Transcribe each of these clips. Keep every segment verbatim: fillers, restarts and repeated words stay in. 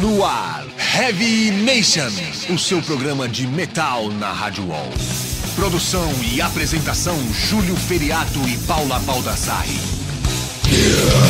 No ar, Heavy Nation, o seu programa de metal na Rádio Wall. Produção e apresentação, Júlio Feriato e Paula Baldassari. Yeah.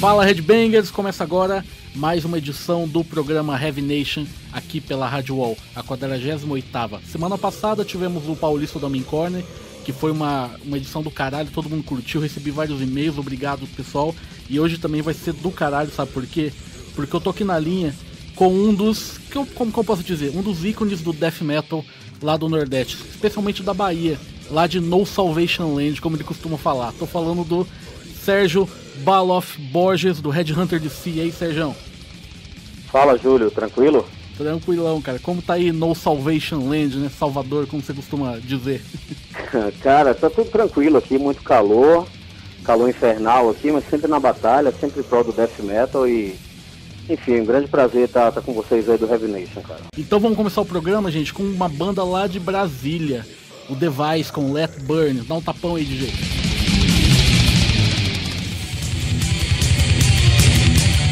Fala, Headbangers! Começa agora mais uma edição do programa Heavy Nation aqui pela Rádio Wall, a quadragésima oitava. Semana passada tivemos o Paulista da Mincorne, que foi uma, uma edição do caralho, todo mundo curtiu, recebi vários e-mails, obrigado pessoal. E hoje também vai ser do caralho, sabe por quê? Porque eu tô aqui na linha com um dos, como que eu posso dizer, um dos ícones do death metal lá do Nordeste, especialmente da Bahia, lá de No Salvation Land, como ele costuma falar. Tô falando do Sérgio Balof Borges, do Red Hunter D C. E aí, Sérgio? Fala, Júlio. Tranquilo? Tranquilão, cara. Como tá aí No Salvation Land, né? Salvador, como você costuma dizer. Cara, tá tudo tranquilo aqui. Muito calor. Calor infernal aqui, mas sempre na batalha, sempre pro do death metal e... Enfim, um grande prazer estar tá, tá com vocês aí do Heavy Nation, cara. Então vamos começar o programa, gente, com uma banda lá de Brasília. O Device com Let Burn. Dá um tapão aí, D J.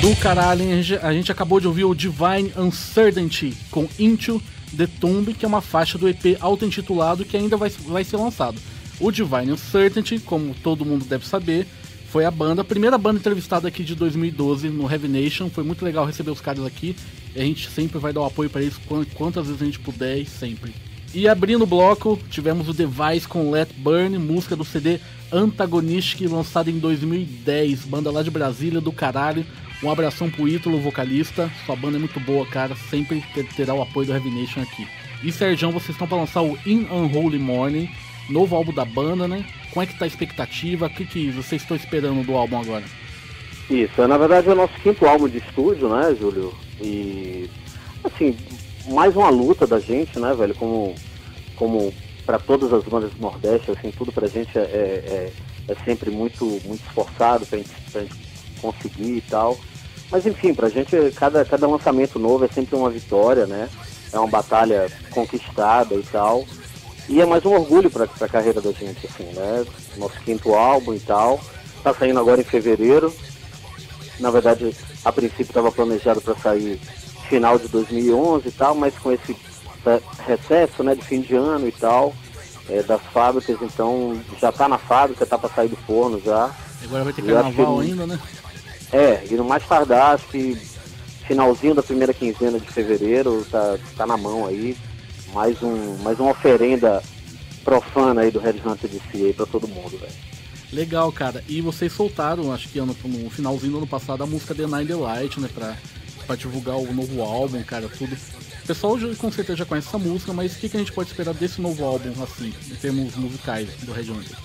Do caralho, a gente acabou de ouvir o Divine Uncertainty com Into the Tomb, que é uma faixa do E P auto-intitulado que ainda vai, vai ser lançado. O Divine Uncertainty, como todo mundo deve saber, foi a banda, a primeira banda entrevistada aqui de dois mil e doze no Heavy Nation. Foi muito legal receber os caras aqui e a gente sempre vai dar o apoio para eles quantas vezes a gente puder e sempre. E abrindo o bloco, tivemos o Device com Let Burn, música do C D Antagonistic, lançada em dois mil e dez, banda lá de Brasília, do caralho. Um abração pro Ítalo, vocalista. Sua banda é muito boa, cara. Sempre terá o apoio do Heavy Nation aqui. E, Sérgio, vocês estão pra lançar o In Unholy Morning, novo álbum da banda, né? Como é que tá a expectativa? O que, que vocês estão esperando do álbum agora? Isso, na verdade é o nosso quinto álbum de estúdio, né, Júlio? E, assim, mais uma luta da gente, né, velho? Como, como pra todas as bandas do Nordeste, assim, tudo pra gente é, é, é sempre muito, muito esforçado pra gente, pra gente conseguir e tal, mas enfim, pra gente cada, cada lançamento novo é sempre uma vitória, né, é uma batalha conquistada e tal, e é mais um orgulho pra, pra carreira da gente, assim, né, nosso quinto álbum e tal, tá saindo agora em fevereiro, na verdade, a princípio tava planejado pra sair final de dois mil e onze e tal, mas com esse recesso, né, de fim de ano e tal, é, das fábricas, então, já tá na fábrica, tá pra sair do forno já. Agora vai ter carnaval que... ainda, né? É, e no mais tardar, acho que finalzinho da primeira quinzena de fevereiro, tá, tá na mão aí, mais, um, mais uma oferenda profana aí do Red Hunter D C aí pra todo mundo, velho. Legal, cara. E vocês soltaram, acho que ano, no finalzinho do ano passado, a música The Night the Light, né, pra, pra divulgar o novo álbum, cara, tudo. O pessoal já, com certeza já conhece essa música, mas o que, que a gente pode esperar desse novo álbum, assim, em termos musicais do Red Hunter?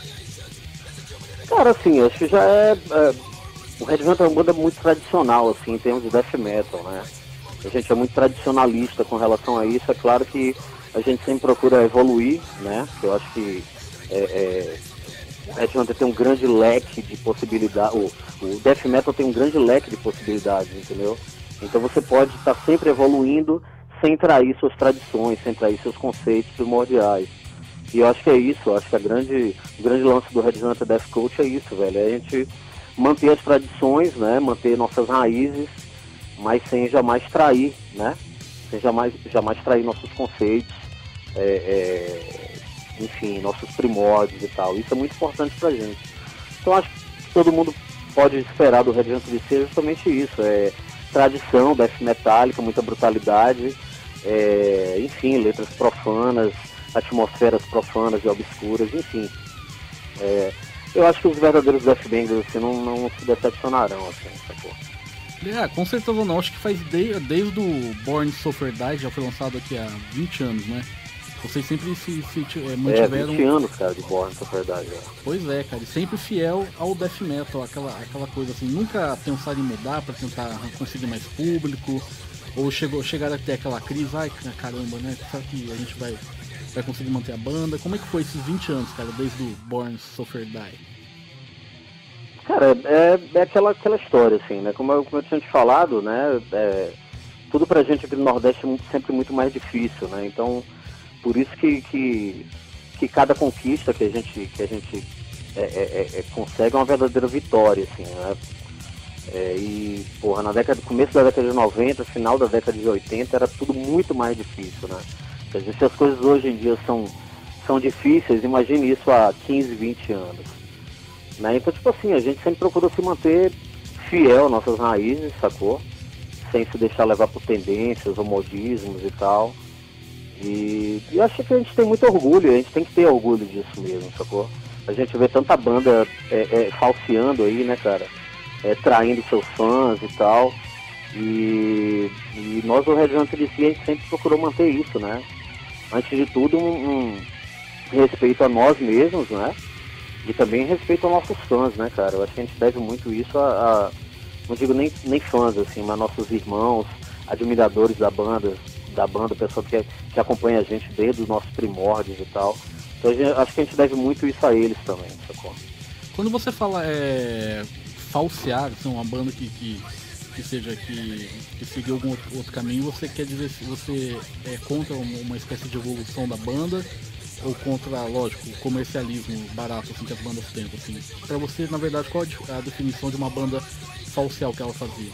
Cara, assim, acho que já é... é... O Red Hunter é uma banda muito tradicional, assim, em termos de death metal, né? A gente é muito tradicionalista com relação a isso. É claro que a gente sempre procura evoluir, né? Eu acho que é, é, o Red Hunter tem um grande leque de possibilidades. O, o death metal tem um grande leque de possibilidades, entendeu? Então você pode estar sempre evoluindo sem trair suas tradições, sem trair seus conceitos primordiais. E eu acho que é isso. Eu acho que a grande, o grande lance do Red Hunter Death Coach é isso, velho. É a gente... manter as tradições, né, manter nossas raízes, mas sem jamais trair, né, sem jamais, jamais trair nossos conceitos, é, é, enfim, nossos primórdios e tal. Isso é muito importante pra gente. Então acho que todo mundo pode esperar do Red Hunter D C justamente isso, é tradição, death metálica, muita brutalidade, é, enfim, letras profanas, atmosferas profanas e obscuras, enfim. É, Eu acho que os verdadeiros Deathbangers assim, não, não se decepcionarão, assim, essa porra. É, com certeza não. Acho que faz de, desde o Born Suffer Die, já foi lançado aqui há vinte anos, né? Vocês sempre se, se é, mantiveram... É, vinte anos, cara, de Born Suffer Die. É. Pois é, cara. E sempre fiel ao Death Metal, aquela, aquela coisa assim. Nunca pensaram em mudar pra tentar conseguir mais público, ou chegou, chegaram até aquela crise. Ai, caramba, né? Será que a gente vai... vai conseguir manter a banda? Como é que foi esses vinte anos, cara, desde o Born Suffer Die? Cara, é, é aquela, aquela história, assim, né? Como eu, como eu tinha te falado, né? É, tudo pra gente aqui no Nordeste é muito, sempre muito mais difícil, né? Então, Por isso que, que, que cada conquista que a gente, que a gente é, é, é, consegue é uma verdadeira vitória, assim, né? É, e, porra, na década, começo da década de noventa, final da década de oitenta, era tudo muito mais difícil, né? Quer dizer, se as coisas hoje em dia são, são difíceis, imagine isso há quinze, vinte anos. Né? Então, tipo assim, a gente sempre procurou se manter fiel às nossas raízes, sacou? Sem se deixar levar por tendências ou modismos e tal. E, e acho que a gente tem muito orgulho, a gente tem que ter orgulho disso mesmo, sacou? A gente vê tanta banda é, é, falseando aí, né, cara? É, traindo seus fãs e tal. E, e nós do Red Hunter D C, a gente sempre procurou manter isso, né? Antes de tudo, um, um respeito a nós mesmos, né? E também respeito aos nossos fãs, né, cara? Eu acho que a gente deve muito isso a... a não digo nem, nem fãs, assim, mas nossos irmãos, admiradores da banda, da banda, pessoal que, que acompanha a gente desde os nossos primórdios e tal. Então gente, acho que a gente deve muito isso a eles também, sacou? Quando você fala é, falsear, assim, uma banda que, que, que seja que, que seguiu algum outro, outro caminho, você quer dizer se você é contra uma espécie de evolução da banda ou contra, lógico, o comercialismo barato assim, que as bandas têm, assim? Pra você, na verdade, qual a definição de uma banda falcial que ela fazia?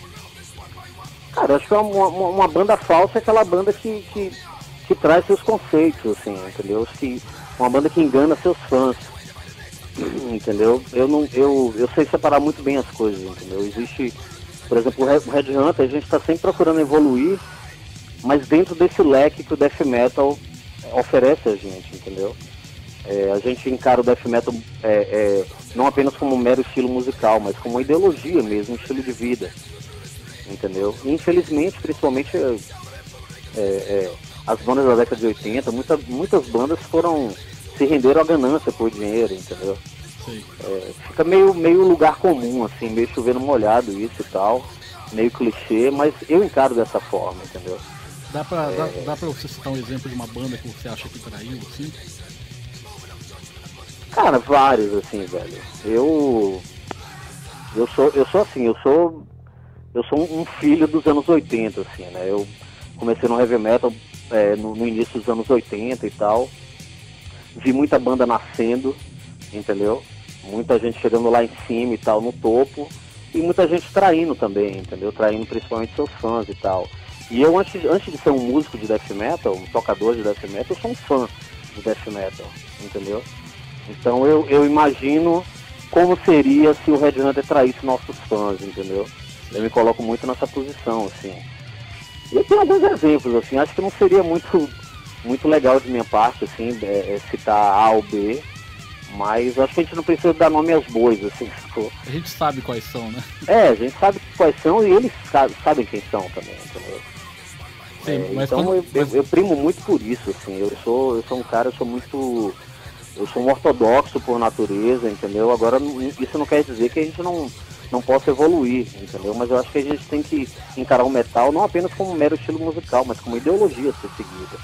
Cara, acho que uma, uma, uma banda falsa é aquela banda que, que, que traz seus conceitos, assim, entendeu? Que, uma banda que engana seus fãs, entendeu? Eu, não, eu, eu sei separar muito bem as coisas, entendeu? Existe, por exemplo, o Red Hunter, a gente está sempre procurando evoluir, mas dentro desse leque que o Death Metal oferece a gente, entendeu? É, a gente encara o Death Metal é, é, não apenas como um mero estilo musical, mas como uma ideologia mesmo, um estilo de vida, entendeu? E, infelizmente, principalmente é, é, as bandas da década de oitenta, muita, muitas bandas foram, se renderam à ganância por dinheiro, entendeu? É, fica meio, meio lugar comum, assim, meio chovendo molhado isso e tal, meio clichê, mas eu encaro dessa forma, entendeu? Dá pra, é... dá, dá pra você citar um exemplo de uma banda que você acha que traiu, assim? Cara, vários, assim, velho. Eu... Eu sou, eu sou assim, eu sou... Eu sou um filho dos anos oitenta, assim, né? Eu comecei no heavy metal é, no, no início dos anos oitenta e tal. Vi muita banda nascendo, entendeu? Muita gente chegando lá em cima e tal, no topo. E muita gente traindo também, entendeu? Traindo principalmente seus fãs e tal. E eu, antes, antes de ser um músico de death metal, um tocador de death metal, eu sou um fã de death metal, entendeu? Então eu, eu imagino como seria se o Red Hunter traísse nossos fãs, entendeu? Eu me coloco muito nessa posição, assim. E eu tenho alguns exemplos, assim, acho que não seria muito, muito legal de minha parte, assim, é, é citar A ou B, mas acho que a gente não precisa dar nome aos bois, assim. A gente sabe quais são, né? É, a gente sabe quais são e eles sabem quem são também, entendeu? Sim, mas é, então quando... eu, eu, eu primo muito por isso, assim, eu sou, eu sou um cara, eu sou muito... Eu sou um ortodoxo por natureza, entendeu? Agora, isso não quer dizer que a gente não, não possa evoluir, entendeu? Mas eu acho que a gente tem que encarar o metal não apenas como um mero estilo musical, mas como ideologia a ser seguida.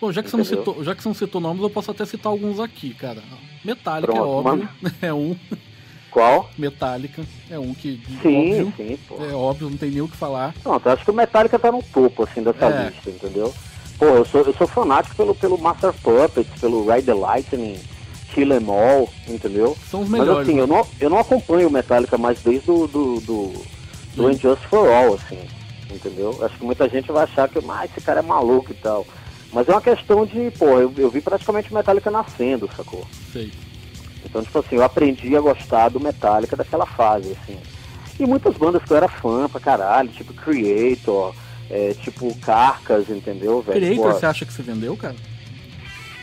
Bom, já que, você não citou, já que você não citou nomes, eu posso até citar alguns aqui, cara. Metallica, pronto, é óbvio, mano. É um... Qual? Metallica, é um que... Sim, óbvio, sim, pô. É óbvio, não tem nem o que falar. Pronto, eu acho que o Metallica tá no topo, assim, dessa é. lista, entendeu? Pô, eu sou, eu sou fanático pelo, pelo Master Puppets, pelo Ride the Lightning, Kill Em All, entendeu? São os melhores. Mas assim, né? eu, não, eu não acompanho o Metallica mais desde o do, do, do Injust for All, assim, entendeu? Acho que muita gente vai achar que ah, esse cara é maluco e tal. Mas é uma questão de, pô, eu, eu vi praticamente o Metallica nascendo, sacou? Sei. Então, tipo assim, eu aprendi a gostar do Metallica daquela fase, assim. E muitas bandas que eu era fã pra caralho, tipo Creator... É, tipo, Carcass, entendeu, velho? Creator, pô, você acha que você vendeu, cara?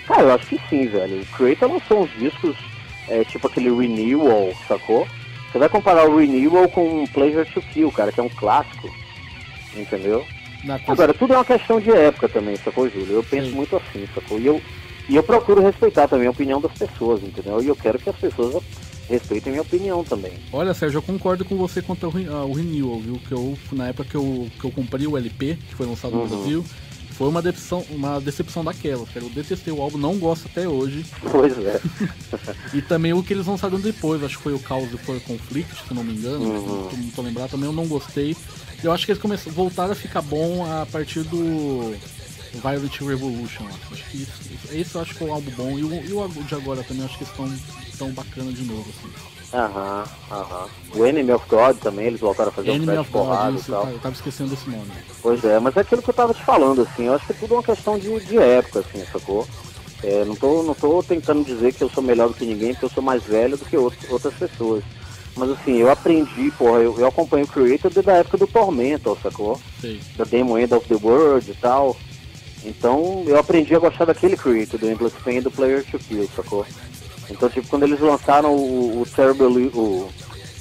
Cara, eu acho que sim, velho. O Creator lançou uns discos, é, tipo aquele Renewal, sacou? Você vai comparar o Renewal com o Pleasure to Kill, cara, que é um clássico, entendeu? Na Agora, coisa... tudo é uma questão de época também, sacou, Júlio? Eu penso sim. muito assim, sacou? E eu, e eu procuro respeitar também a opinião das pessoas, entendeu? E eu quero que as pessoas... respeito a minha opinião também. Olha, Sérgio, eu concordo com você quanto ao, ao Renewal, viu? Que eu, na época que eu, que eu comprei o L P, que foi lançado uhum. no Brasil, foi uma decepção, uma decepção daquela, cara. Eu detestei o álbum, não gosto até hoje. Pois é. E também o que eles lançaram depois, acho que foi o Caos e foi o Conflict, se não me engano, uhum. se não estou lembrado, também eu não gostei. Eu acho que eles começaram, voltaram a ficar bom a partir do... o Violent Revolution. Acho que isso, esse eu acho que é um álbum bom. E o, e o de agora também, acho que estão tão bacana de novo, assim. Aham, uhum, aham. Uhum. O Enemy of God também, eles voltaram a fazer um set porrado e tal. Eu tava esquecendo esse nome. Pois é, mas é aquilo que eu tava te falando, assim, eu acho que tudo é uma questão de, de época, assim, sacou? É, não, tô, não tô tentando dizer que eu sou melhor do que ninguém, porque eu sou mais velho do que outro, outras pessoas. Mas assim, eu aprendi, porra, eu, eu acompanho o Creator desde a época do Tormentor, sacou? Sim. Da Demo End of the World e tal. Então, eu aprendi a gostar daquele Creator, do Endless Pain e do Pleasure to Kill, sacou? Então, tipo, quando eles lançaram o, o, Terrible, o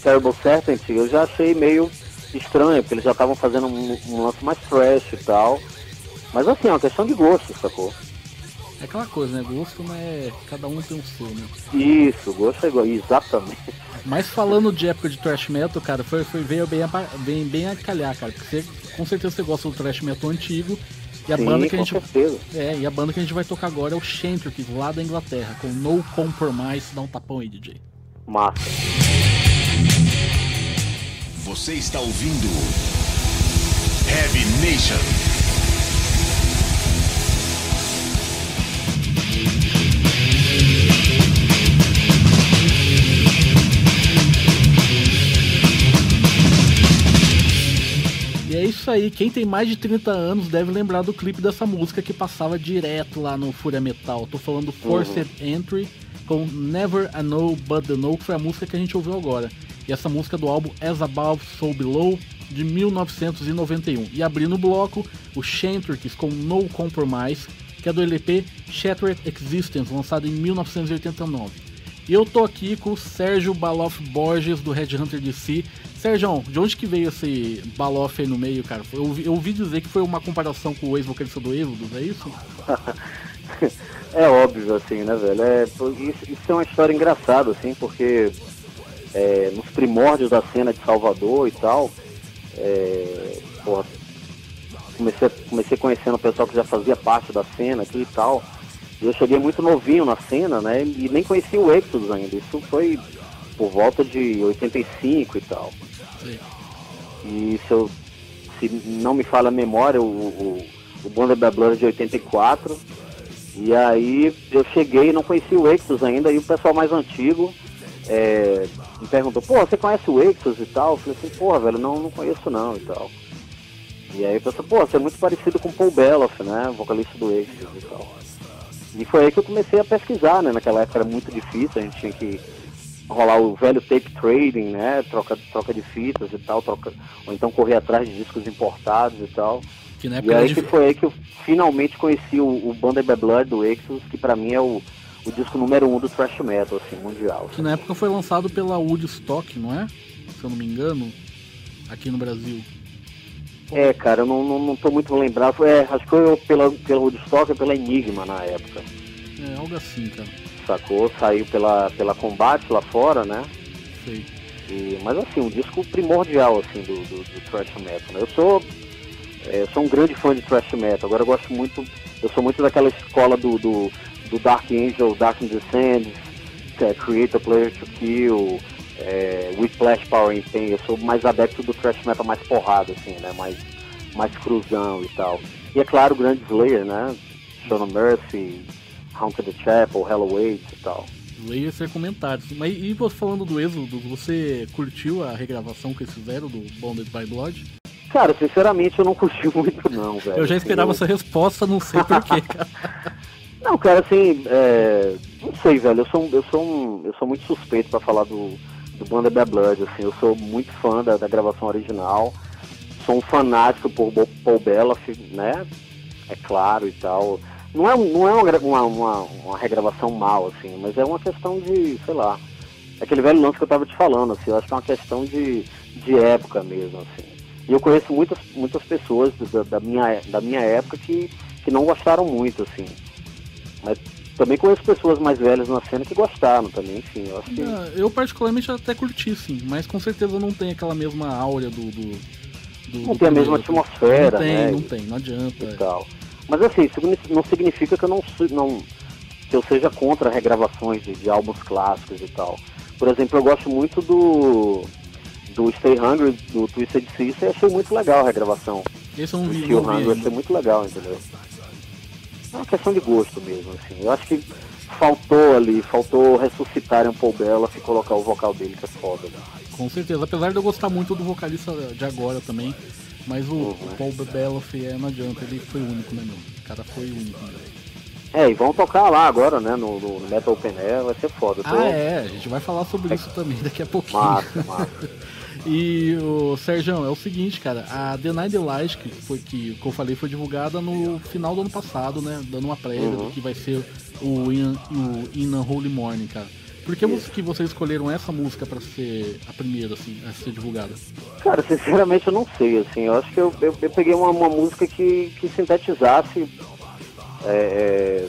Terrible Serpent, eu já achei meio estranho, porque eles já estavam fazendo um, um lance mais trash e tal. Mas assim, é uma questão de gosto, sacou? É aquela coisa, né? Gosto, mas é... cada um tem um seu, né? Isso, gosto é igual, exatamente. Mas falando de época de thrash metal, cara, foi, foi, veio bem a, bem, bem a calhar, cara, porque você, com certeza você gosta do thrash metal antigo. E a, Sim, banda que a gente, é, e a banda que a gente vai tocar agora é o Chantric, lá da Inglaterra, com No Compromise. Dá um tapão aí, D J. Massa. Você está ouvindo Heavy Nation. E é isso aí, quem tem mais de trinta anos deve lembrar do clipe dessa música que passava direto lá no Fúria Metal. Tô falando Forced uhum. Entry com Never a No But The No, que foi a música que a gente ouviu agora. E essa música é do álbum As Above, So Below, de mil novecentos e noventa e um. E abrindo o bloco, o Chantrix com No Compromise, que é do L P Shattered Existence, lançado em mil novecentos e oitenta e nove. E eu tô aqui com o Sérgio Balof Borges, do Red Hunter D C. Sérgio, de onde que veio esse Balof aí no meio, cara? Eu ouvi, eu ouvi dizer que foi uma comparação com o ex-vocalista do Exodus, é isso? É óbvio, assim, né, velho? É, isso, isso é uma história engraçada, assim, porque é, nos primórdios da cena de Salvador e tal, é, porra, comecei, comecei conhecendo o pessoal que já fazia parte da cena aqui e tal, e eu cheguei muito novinho na cena, né, e nem conhecia o Exodus ainda, isso foi por volta de oitenta e cinco e tal. E se, eu, se não me falha a memória, o, o, o Bonded by Blood é de oitenta e quatro. E aí eu cheguei e não conhecia o Exodus ainda. E o pessoal mais antigo é, me perguntou: pô, você conhece o Exodus e tal? Eu falei assim: porra, velho, não, não conheço não e tal. E aí eu pensei: pô, você é muito parecido com o Paul Baloff, né? Vocalista do Exodus e tal. E foi aí que eu comecei a pesquisar, né? Naquela época era muito difícil, a gente tinha que rolar o velho tape trading, né, troca, troca de fitas e tal, troca, ou então correr atrás de discos importados e tal, que na época e aí de... que foi aí que eu finalmente conheci o, o Bonded by Blood do Exodus, que pra mim é o, o disco número um do thrash metal, assim, mundial. Que na época foi lançado pela Woodstock, não é? Se eu não me engano, aqui no Brasil. É, cara, eu não, não, não tô muito lembrado, é, acho que foi pela, pela Woodstock e pela Enigma na época. É, algo assim, cara. Sacou, saiu pela, pela Combate lá fora, né? Sim. E, mas assim, um disco primordial assim, do, do, do thrash metal, né? Eu sou, é, sou um grande fã de thrash metal, agora eu gosto muito, eu sou muito daquela escola do, do, do Dark Angel, Dark in the Sands, é, Creator, Pleasure to Kill, é, Whiplash, Power and Pain. Eu sou mais adepto do thrash metal mais porrado, assim, né? Mais, mais cruzão e tal. E é claro, o grande Slayer, né? Show No Mercy, Haunted the Chapel, Halloween e tal. Leia seus comentários. Mas e você falando do Exodus, você curtiu a regravação que eles fizeram do Bonded by Blood? Cara, sinceramente eu não curti muito não, velho. Eu já esperava assim, eu... essa resposta, não sei porquê, cara. Não, cara, assim, é... não sei, velho, eu sou, eu sou, um... eu sou muito suspeito pra falar do, do Bonded by Blood, assim, eu sou muito fã da, da gravação original, sou um fanático por Paul Baloff, né, é claro e tal. Não é, não é uma, uma, uma, uma regravação mal, assim, mas é uma questão de, sei lá, aquele velho lance que eu tava te falando, assim, eu acho que é uma questão de, de época mesmo, assim. E eu conheço muitas, muitas pessoas da, da, minha, da minha época que, que não gostaram muito, assim. Mas também conheço pessoas mais velhas na cena que gostaram também, enfim. Eu, acho que... eu particularmente até curti, sim, mas com certeza não tem aquela mesma áurea do... do, do não do tem primeiro, a mesma atmosfera, não tem, né? Não tem, não adianta. E tal. Mas assim, isso não significa que eu, não, não, que eu seja contra regravações de, de álbuns clássicos e tal. Por exemplo, eu gosto muito do, do Stay Hungry, do Twisted Sister, e achei muito legal a regravação. Esse eu não vi, do Kill Hungry, achei muito legal, entendeu? é uma questão de gosto mesmo, assim. Eu acho que faltou ali, faltou ressuscitar um Paul Baloff e colocar o vocal dele, que é foda, né? Com certeza, apesar de eu gostar muito do vocalista de agora também, mas o, uhum. o Paul Baloff, é, não adianta, ele foi único, né, meu? O cara foi único, né? É, e vão tocar lá agora, né, no, no Metal Open Air, vai ser foda. Ah, tô... é, a gente vai falar sobre é... isso também daqui a pouquinho. Massa, massa. E, o Sérgio, é o seguinte, cara, a The Night the Light, que foi que, que eu falei, foi divulgada no final do ano passado, né, dando uma prévia uhum. do que vai ser o In, o In Unholy Morning, cara. Por que, que vocês escolheram essa música pra ser a primeira, assim, a ser divulgada? Cara, sinceramente eu não sei, assim, eu acho que eu, eu, eu peguei uma, uma música que, que sintetizasse... É,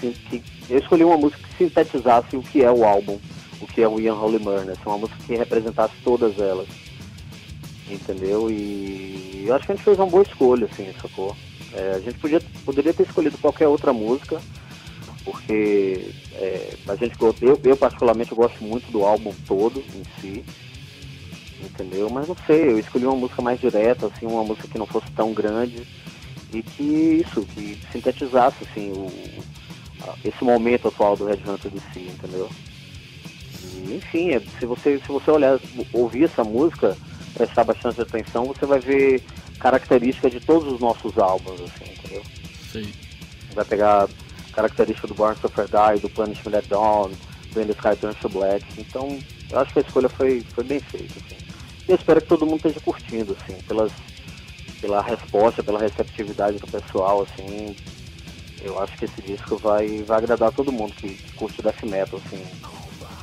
sim, que, eu escolhi uma música que sintetizasse o que é o álbum, o que é o In Unholy Morning, né? Uma música que representasse todas elas, entendeu? E eu acho que a gente fez uma boa escolha, assim, sacou? É, a gente podia, poderia ter escolhido qualquer outra música, porque é, a gente, eu, eu particularmente eu gosto muito do álbum todo em si, entendeu? Mas não sei, eu escolhi uma música mais direta, assim, uma música que não fosse tão grande e que isso, que sintetizasse, assim, o, esse momento atual do Red Hunter D C, entendeu? E, enfim, se você, se você olhar, ouvir essa música, prestar bastante atenção, você vai ver características de todos os nossos álbuns, assim, entendeu? Sim. Vai pegar característica do Born Suffer Die, do Punishment at Dawn, do In the Sky Turns to Black, então eu acho que a escolha foi, foi bem feita, assim. E eu espero que todo mundo esteja curtindo, assim, pelas, pela resposta, pela receptividade do pessoal, assim, eu acho que esse disco vai, vai agradar todo mundo que, que curte death metal, assim,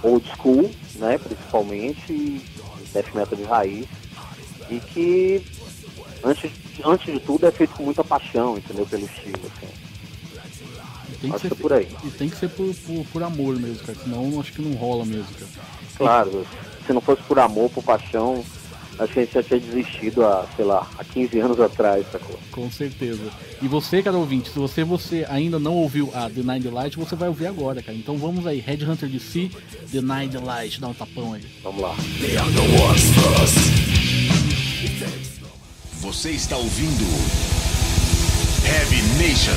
old school, né, principalmente, e death metal de raiz, e que, antes, antes de tudo, é feito com muita paixão, entendeu, pelo estilo, assim. Tem que ser, por aí. E tem que ser por, por, por amor mesmo, cara, senão acho que não rola mesmo, cara. Claro, se não fosse por amor, por paixão, acho que a gente já tinha desistido há, sei lá, há quinze anos atrás, sacou? Com certeza. E você, cara ouvinte, se você, você ainda não ouviu a The Night the Light, você vai ouvir agora, cara. Então vamos aí, Headhunter D C, The Night the Light, dá um tapão aí. Vamos lá. Você está ouvindo Heavy Nation.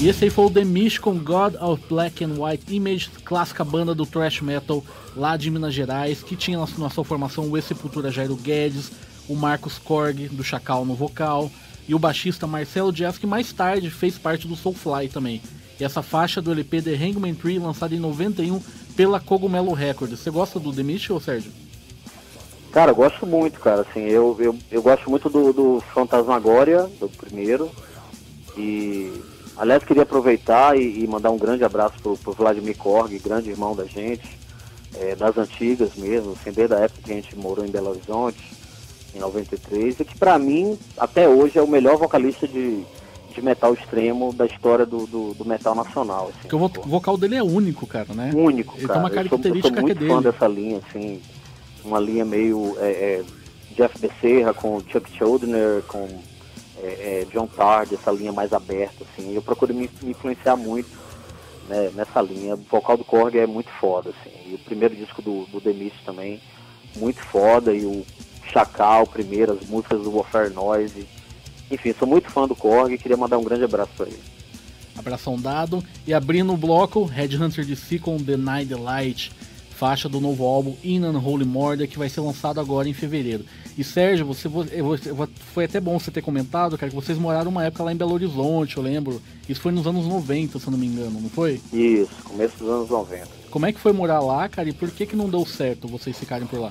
E esse aí foi o Demish com God of Black and White Image, clássica banda do thrash metal lá de Minas Gerais, que tinha na sua formação o ex-sepultura Jairo Guedes, o Marcos Korg do Chacal no vocal e o baixista Marcelo Dias, que mais tarde fez parte do Soulfly também. E essa faixa do L P The Hangman Tree, lançada em noventa e um pela Cogumelo Records. Você gosta do Demish, ou Sérgio? Cara, eu gosto muito, cara. Assim, eu, eu, eu gosto muito do, do Fantasmagoria, do primeiro, e... Aliás, queria aproveitar e, e mandar um grande abraço pro, pro Vladimir Korg, grande irmão da gente, é, das antigas mesmo, assim, desde a época que a gente morou em Belo Horizonte, em noventa e três, e que pra mim, até hoje, é o melhor vocalista de, de metal extremo da história do, do, do metal nacional. Assim, porque o vocal dele é único, cara, né? Único, ele cara. Tem uma característica eu sou, eu sou muito que é fã dele. Dessa linha, assim, uma linha meio é, é, Jeff Becerra com Chuck Schuldiner, com... É, é, John Tarde, essa linha mais aberta, assim, eu procuro me, me influenciar muito, né, nessa linha. O vocal do Korg é muito foda, assim, e o primeiro disco do, do Demish também, muito foda, e o Chacal, primeiro, as músicas do Warfare Noise, enfim, sou muito fã do Korg e queria mandar um grande abraço pra ele. Abração dado, e abrindo o bloco, Headhunter D C com The Night the Light, faixa do novo álbum In Unholy Morning, que vai ser lançado agora em fevereiro. E Sérgio, você, você, foi até bom você ter comentado, cara, que vocês moraram uma época lá em Belo Horizonte, eu lembro. Isso foi nos anos noventa, se eu não me engano, não foi? Isso, começo dos anos noventa. Como é que foi morar lá, cara, e por que que não deu certo vocês ficarem por lá?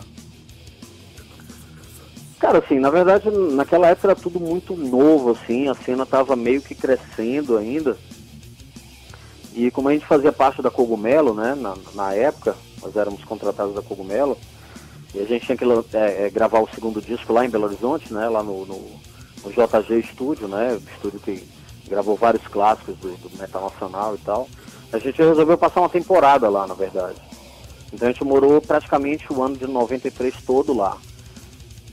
Cara, assim, na verdade, naquela época era tudo muito novo, assim, a cena tava meio que crescendo ainda. E como a gente fazia parte da Cogumelo, né, na, na época... Nós éramos contratados da Cogumelo e a gente tinha que é, é, gravar o segundo disco lá em Belo Horizonte, né? Lá no, no, no J G Studio, né? O estúdio que gravou vários clássicos do, do metal nacional e tal. A gente resolveu passar uma temporada lá, na verdade. Então a gente morou praticamente o ano de noventa e três todo lá.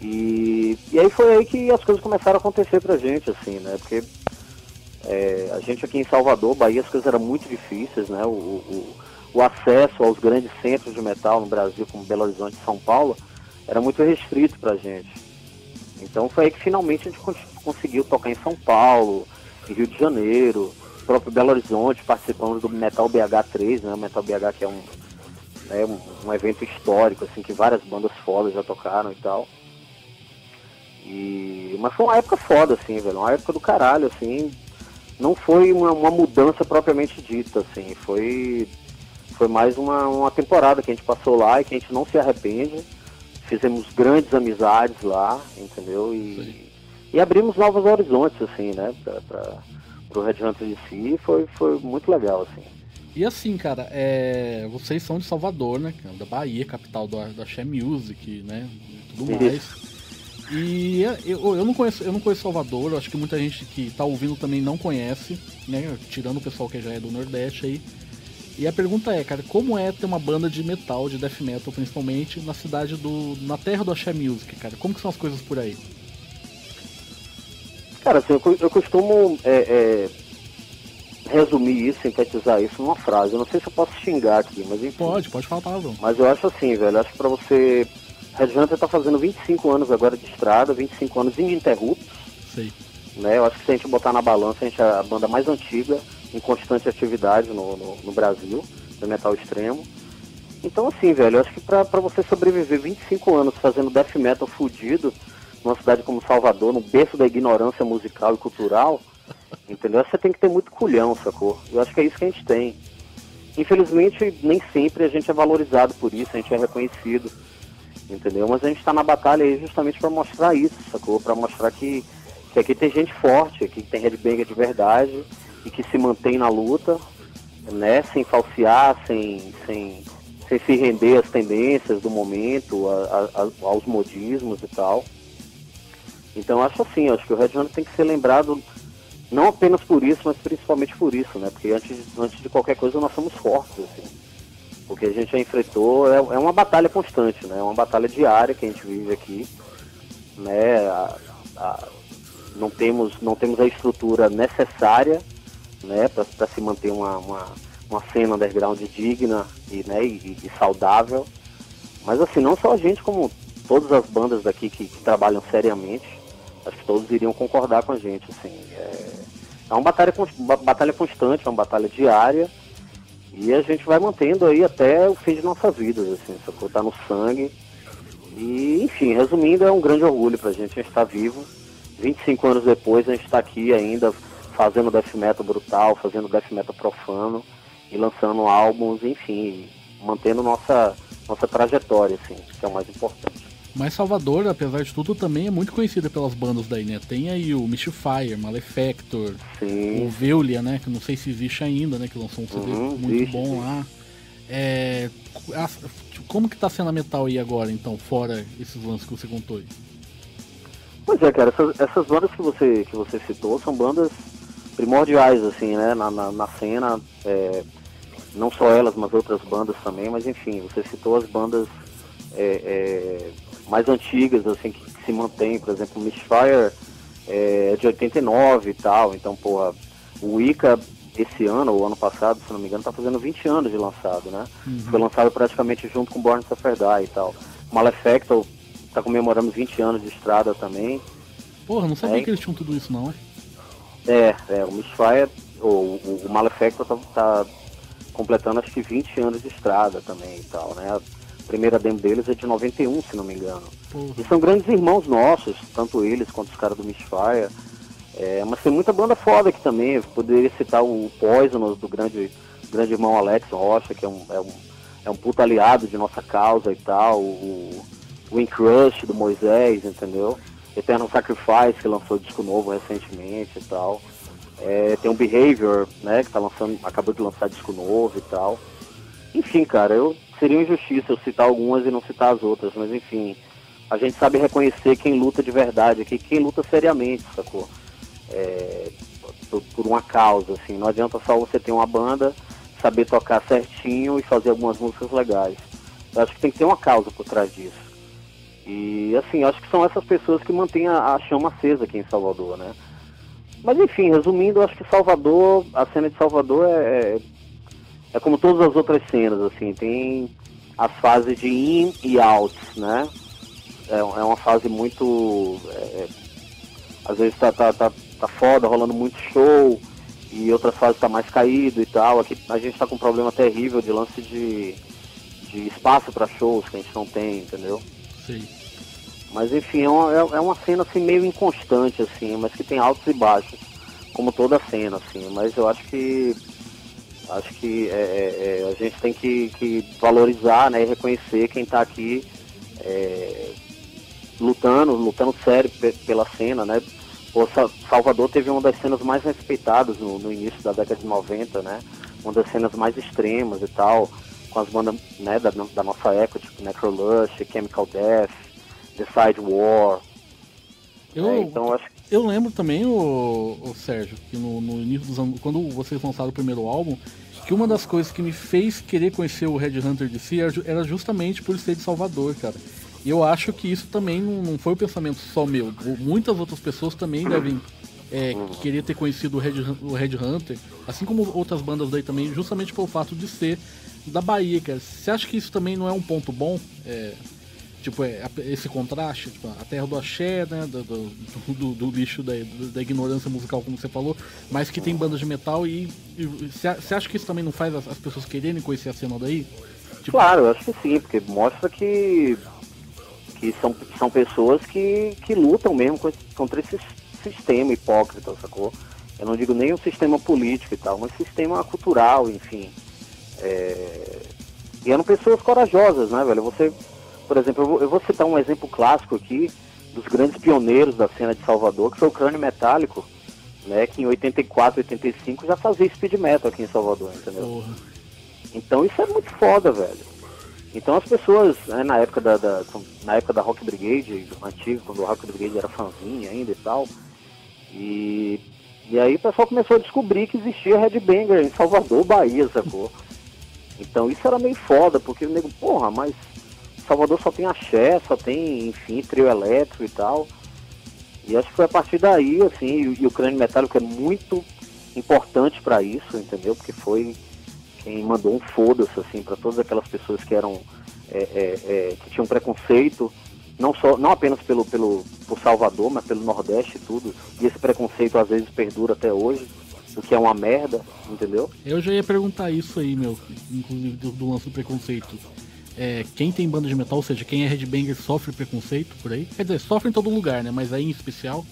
E, e aí foi aí que as coisas começaram a acontecer pra gente, assim, né? Porque é, a gente aqui em Salvador, Bahia, as coisas eram muito difíceis, né? O... o o acesso aos grandes centros de metal no Brasil, como Belo Horizonte e São Paulo, era muito restrito pra gente. Então foi aí que finalmente a gente conseguiu tocar em São Paulo, em Rio de Janeiro, próprio Belo Horizonte, participando do Metal B H três, né? O Metal B H, que é um, né, um, um evento histórico, assim, que várias bandas fodas já tocaram e tal. E... mas foi uma época foda, assim, velho, uma época do caralho, assim. Não foi uma, uma mudança propriamente dita, assim, foi, foi mais uma, uma temporada que a gente passou lá e que a gente não se arrepende. Fizemos grandes amizades lá, entendeu? E, e abrimos novos horizontes, assim, né, pra, pra, pro Red Hunter D C, foi, foi muito legal, assim. E assim, cara, é... vocês são de Salvador, né, da Bahia, capital do, da Share Music, né, e tudo mais. Isso. E eu, eu, não conheço, eu não conheço Salvador, eu acho que muita gente que tá ouvindo também não conhece, né? Tirando o pessoal que já é do Nordeste aí. E a pergunta é, cara, como é ter uma banda de metal, de death metal principalmente, na cidade do... na terra do Axé Music, cara? Como que são as coisas por aí? Cara, assim, eu, eu costumo é, é, resumir isso, sintetizar isso numa frase. Eu não sei se eu posso xingar aqui, mas enfim. Pode, pode falar, Pavão. Mas eu acho assim, velho, acho que pra você... Red Hunter tá fazendo vinte e cinco anos agora de estrada, vinte e cinco anos ininterruptos. Sim. Né? Eu acho que se a gente botar na balança, a gente é a banda mais antiga em constante atividade no, no, no Brasil, do metal extremo. Então assim, velho, eu acho que pra, pra você sobreviver vinte e cinco anos fazendo death metal fudido numa cidade como Salvador, no berço da ignorância musical e cultural, entendeu? Você tem que ter muito culhão, sacou? Eu acho que é isso que a gente tem. Infelizmente, nem sempre a gente é valorizado por isso, a gente é reconhecido. Entendeu? Mas a gente tá na batalha aí justamente pra mostrar isso, sacou? Pra mostrar que, que aqui tem gente forte, aqui tem headbanger de verdade e que se mantém na luta, né? Sem falsear, sem, sem, sem se render às tendências do momento, a, a, aos modismos e tal. Então acho assim, acho que o Red Hunter tem que ser lembrado não apenas por isso, mas principalmente por isso, né? Porque antes, antes de qualquer coisa nós somos fortes, assim. Porque a gente já enfrentou, é, é uma batalha constante, né? É uma batalha diária que a gente vive aqui, né? A, a, não, temos, não temos a estrutura necessária, né? Para se manter uma, uma, uma cena underground digna e, né? e, e saudável. Mas assim, não só a gente, como todas as bandas daqui que, que trabalham seriamente, acho que todos iriam concordar com a gente, assim. É, é uma batalha, uma batalha constante, é uma batalha diária. E a gente vai mantendo aí até o fim de nossas vidas, assim, sacou? Tá no sangue. E, enfim, resumindo, é um grande orgulho pra gente, a gente tá vivo. vinte e cinco anos depois, a gente tá aqui ainda fazendo death metal brutal, fazendo death metal profano e lançando álbuns, enfim, mantendo nossa, nossa trajetória, assim, que é o mais importante. Mas Salvador, apesar de tudo, também é muito conhecida pelas bandas daí, né? Tem aí o Mystifier, Malefactor, sim. O Veolia, né? Que não sei se existe ainda, né? Que lançou um C D uhum, muito existe, bom sim. lá. É... Como que tá sendo a metal aí agora, então? Fora esses lances que você contou aí. Pois é, cara. Essas, essas bandas que você, que você citou são bandas primordiais, assim, né? Na, na, na cena. É... Não só elas, mas outras bandas também. Mas, enfim, você citou as bandas... É, é... mais antigas, assim, que, que se mantém, por exemplo, o Misfire é de oitenta e nove e tal, então, porra, o Wicca, esse ano, ou ano passado, se não me engano, tá fazendo vinte anos de lançado, né? Uhum. Foi lançado praticamente junto com Born Suffer Die e tal. Malefactor tá comemorando vinte anos de estrada também. Porra, não sabia é, que eles tinham tudo isso, não, é? É, é, o Misfire, ou o, o Malefactor tá, tá completando, acho que, vinte anos de estrada também e tal, né? A primeira demo deles é de noventa e um, se não me engano. Uhum. E são grandes irmãos nossos, tanto eles quanto os caras do Misfire. É, mas tem muita banda foda aqui também. Eu poderia citar o Poison, do grande, grande irmão Alex Rocha, que é um, é, um, é um puta aliado de nossa causa e tal. O, o Incrush, do Moisés, entendeu? Eternal Sacrifice, que lançou disco novo recentemente e tal. É, tem o Behavior, né, que tá lançando, acabou de lançar disco novo e tal. Enfim, cara, eu... Seria injustiça eu citar algumas e não citar as outras, mas enfim, a gente sabe reconhecer quem luta de verdade aqui, quem luta seriamente, sacou? É, por, por uma causa, assim, não adianta só você ter uma banda, saber tocar certinho e fazer algumas músicas legais. Eu acho que tem que ter uma causa por trás disso. E assim, acho que são essas pessoas que mantêm a, a chama acesa aqui em Salvador, né? Mas enfim, resumindo, eu acho que Salvador, a cena de Salvador é... é é como todas as outras cenas, assim, tem as fases de in e out, né? É, é uma fase muito... É, às vezes tá, tá, tá, tá foda, rolando muito show, e outras fases tá mais caído e tal. Aqui a gente tá com um problema terrível de lance de, de espaço para shows que a gente não tem, entendeu? Sim. Mas enfim, é uma, é uma cena assim, meio inconstante, assim, mas que tem altos e baixos, como toda cena, assim. Mas eu acho que acho que é, é, a gente tem que, que valorizar, né, e reconhecer quem tá aqui é, lutando, lutando sério p- pela cena, né? O Salvador teve uma das cenas mais respeitadas no, no início da década de noventa, né? Uma das cenas mais extremas e tal, com as bandas, né, da, da nossa época, tipo Necrolush, Chemical Death, The Side War. Eu, é, então, acho que... eu lembro também, o, o Sérgio, que no, no início dos anos, quando vocês lançaram o primeiro álbum, que uma das coisas que me fez querer conhecer o Red Hunter D C era justamente por ser de Salvador, cara. E eu acho que isso também não foi um pensamento só meu. Muitas outras pessoas também devem é, querer ter conhecido o Red, o Red Hunter, assim como outras bandas daí também, justamente pelo fato de ser da Bahia, cara. Você acha que isso também não é um ponto bom? É, tipo, é, esse contraste, tipo, a terra do axé, né, do, do, do, do lixo da, da ignorância musical, como você falou, mas que tem bandas de metal, e você acha que isso também não faz as, as pessoas quererem conhecer a cena daí? Tipo... Claro, eu acho que sim, porque mostra que... que são, são pessoas que, que lutam mesmo contra esse sistema hipócrita, sacou? Eu não digo nem um sistema político e tal, mas sistema cultural, enfim. É... E eram pessoas corajosas, né, velho? Você, por exemplo, eu vou, eu vou citar um exemplo clássico aqui dos grandes pioneiros da cena de Salvador, que foi o Crânio Metálico, né, que em oitenta e quatro, oitenta e cinco já fazia speed metal aqui em Salvador, entendeu? Porra. Então isso é muito foda, velho. Então as pessoas, né, na, época da, da, na época da Rock Brigade, antigo, quando o Rock Brigade era fanzinha ainda e tal, e, e aí o pessoal começou a descobrir que existia Headbanger em Salvador, Bahia, sacou? Então isso era meio foda, porque o nego, porra, mas Salvador só tem axé, só tem, enfim, trio elétrico e tal. E acho que foi a partir daí, assim, e, e o Crânio Metálico é muito importante pra isso, entendeu? Porque foi... quem mandou um foda-se, assim, pra todas aquelas pessoas que eram, é, é, é, que tinham preconceito, não, só, não apenas pelo, pelo, por Salvador, mas pelo Nordeste e tudo, e esse preconceito às vezes perdura até hoje, o que é uma merda, entendeu? Eu já ia perguntar isso aí, meu, inclusive do, do lance do preconceito. É, quem tem banda de metal, ou seja, quem é headbanger sofre preconceito por aí? Quer dizer, sofre em todo lugar, né, mas aí em especial...